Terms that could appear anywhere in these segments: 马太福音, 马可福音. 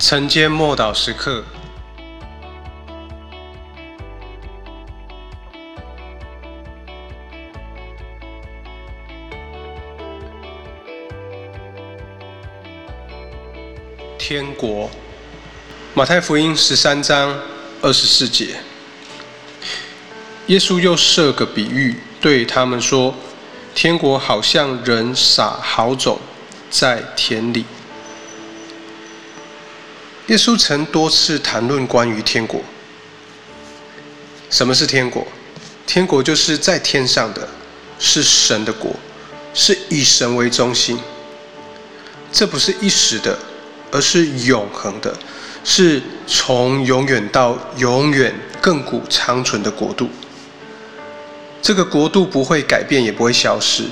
晨间默祷时刻，天国。马太福音13章24节，耶稣又设个比喻，对他们说：天国好像人撒好种在田里。耶稣曾多次谈论关于天国。什么是天国？天国就是在天上的，是神的国，是以神为中心。这不是一时的，而是永恒的，是从永远到永远、亘古长存的国度。这个国度不会改变，也不会消失，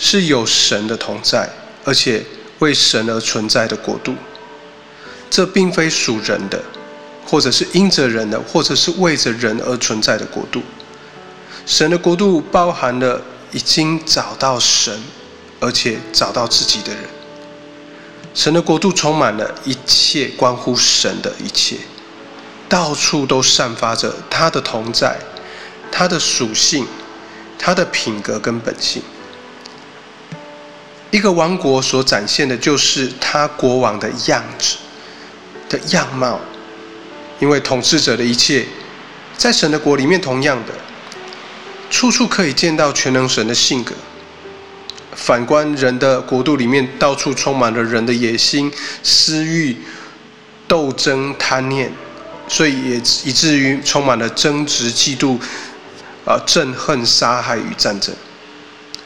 是有神的同在，而且为神而存在的国度。这并非属人的，或者是因着人的，或者是为着人而存在的国度。神的国度包含了已经找到神，而且找到自己的人。神的国度充满了一切关乎神的一切，到处都散发着他的同在、他的属性、他的品格跟本性。一个王国所展现的就是他国王的样子的样貌，因为统治者的一切，在神的国里面同样的，处处可以见到全能神的性格。反观人的国度里面，到处充满了人的野心、私欲、斗争、贪念，所以也以至于充满了争执、嫉妒、憎恨、杀害与战争。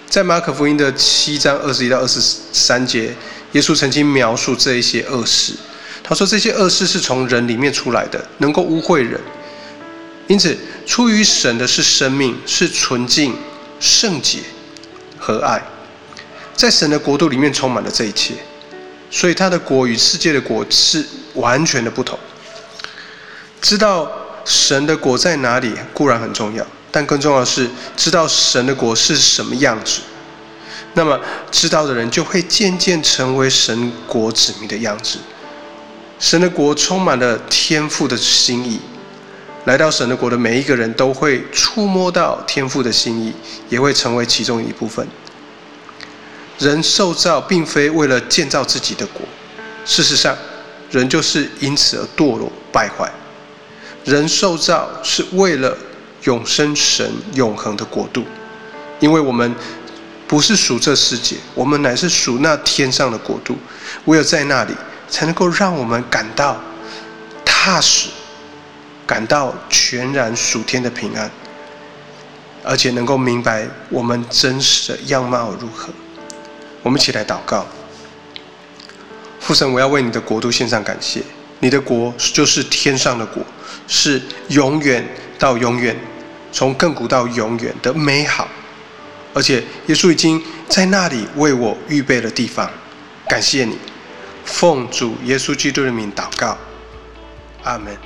在马可福音的7章21到23节，耶稣曾经描述这一些恶事。他说这些恶事是从人里面出来的，能够污秽人。因此出于神的是生命，是纯净、圣洁、和爱。在神的国度里面充满了这一切，所以他的国与世界的国是完全的不同。知道神的国在哪里固然很重要，但更重要的是知道神的国是什么样子。那么知道的人就会渐渐成为神国子民的样子。神的国充满了天父的心意，来到神的国的每一个人都会触摸到天父的心意，也会成为其中一部分。人受造并非为了建造自己的国，事实上，人就是因此而堕落败坏。人受造是为了永生神永恒的国度，因为我们不是属这世界，我们乃是属那天上的国度，唯有在那里才能够让我们感到踏实，感到全然属天的平安，而且能够明白我们真实的样貌如何。我们一起来祷告。父神，我要为你的国度献上感谢。你的国就是天上的国，是永远到永远，从亘古到永远的美好，而且耶稣已经在那里为我预备了地方。感谢你，奉主耶稣基督的名祷告，阿们。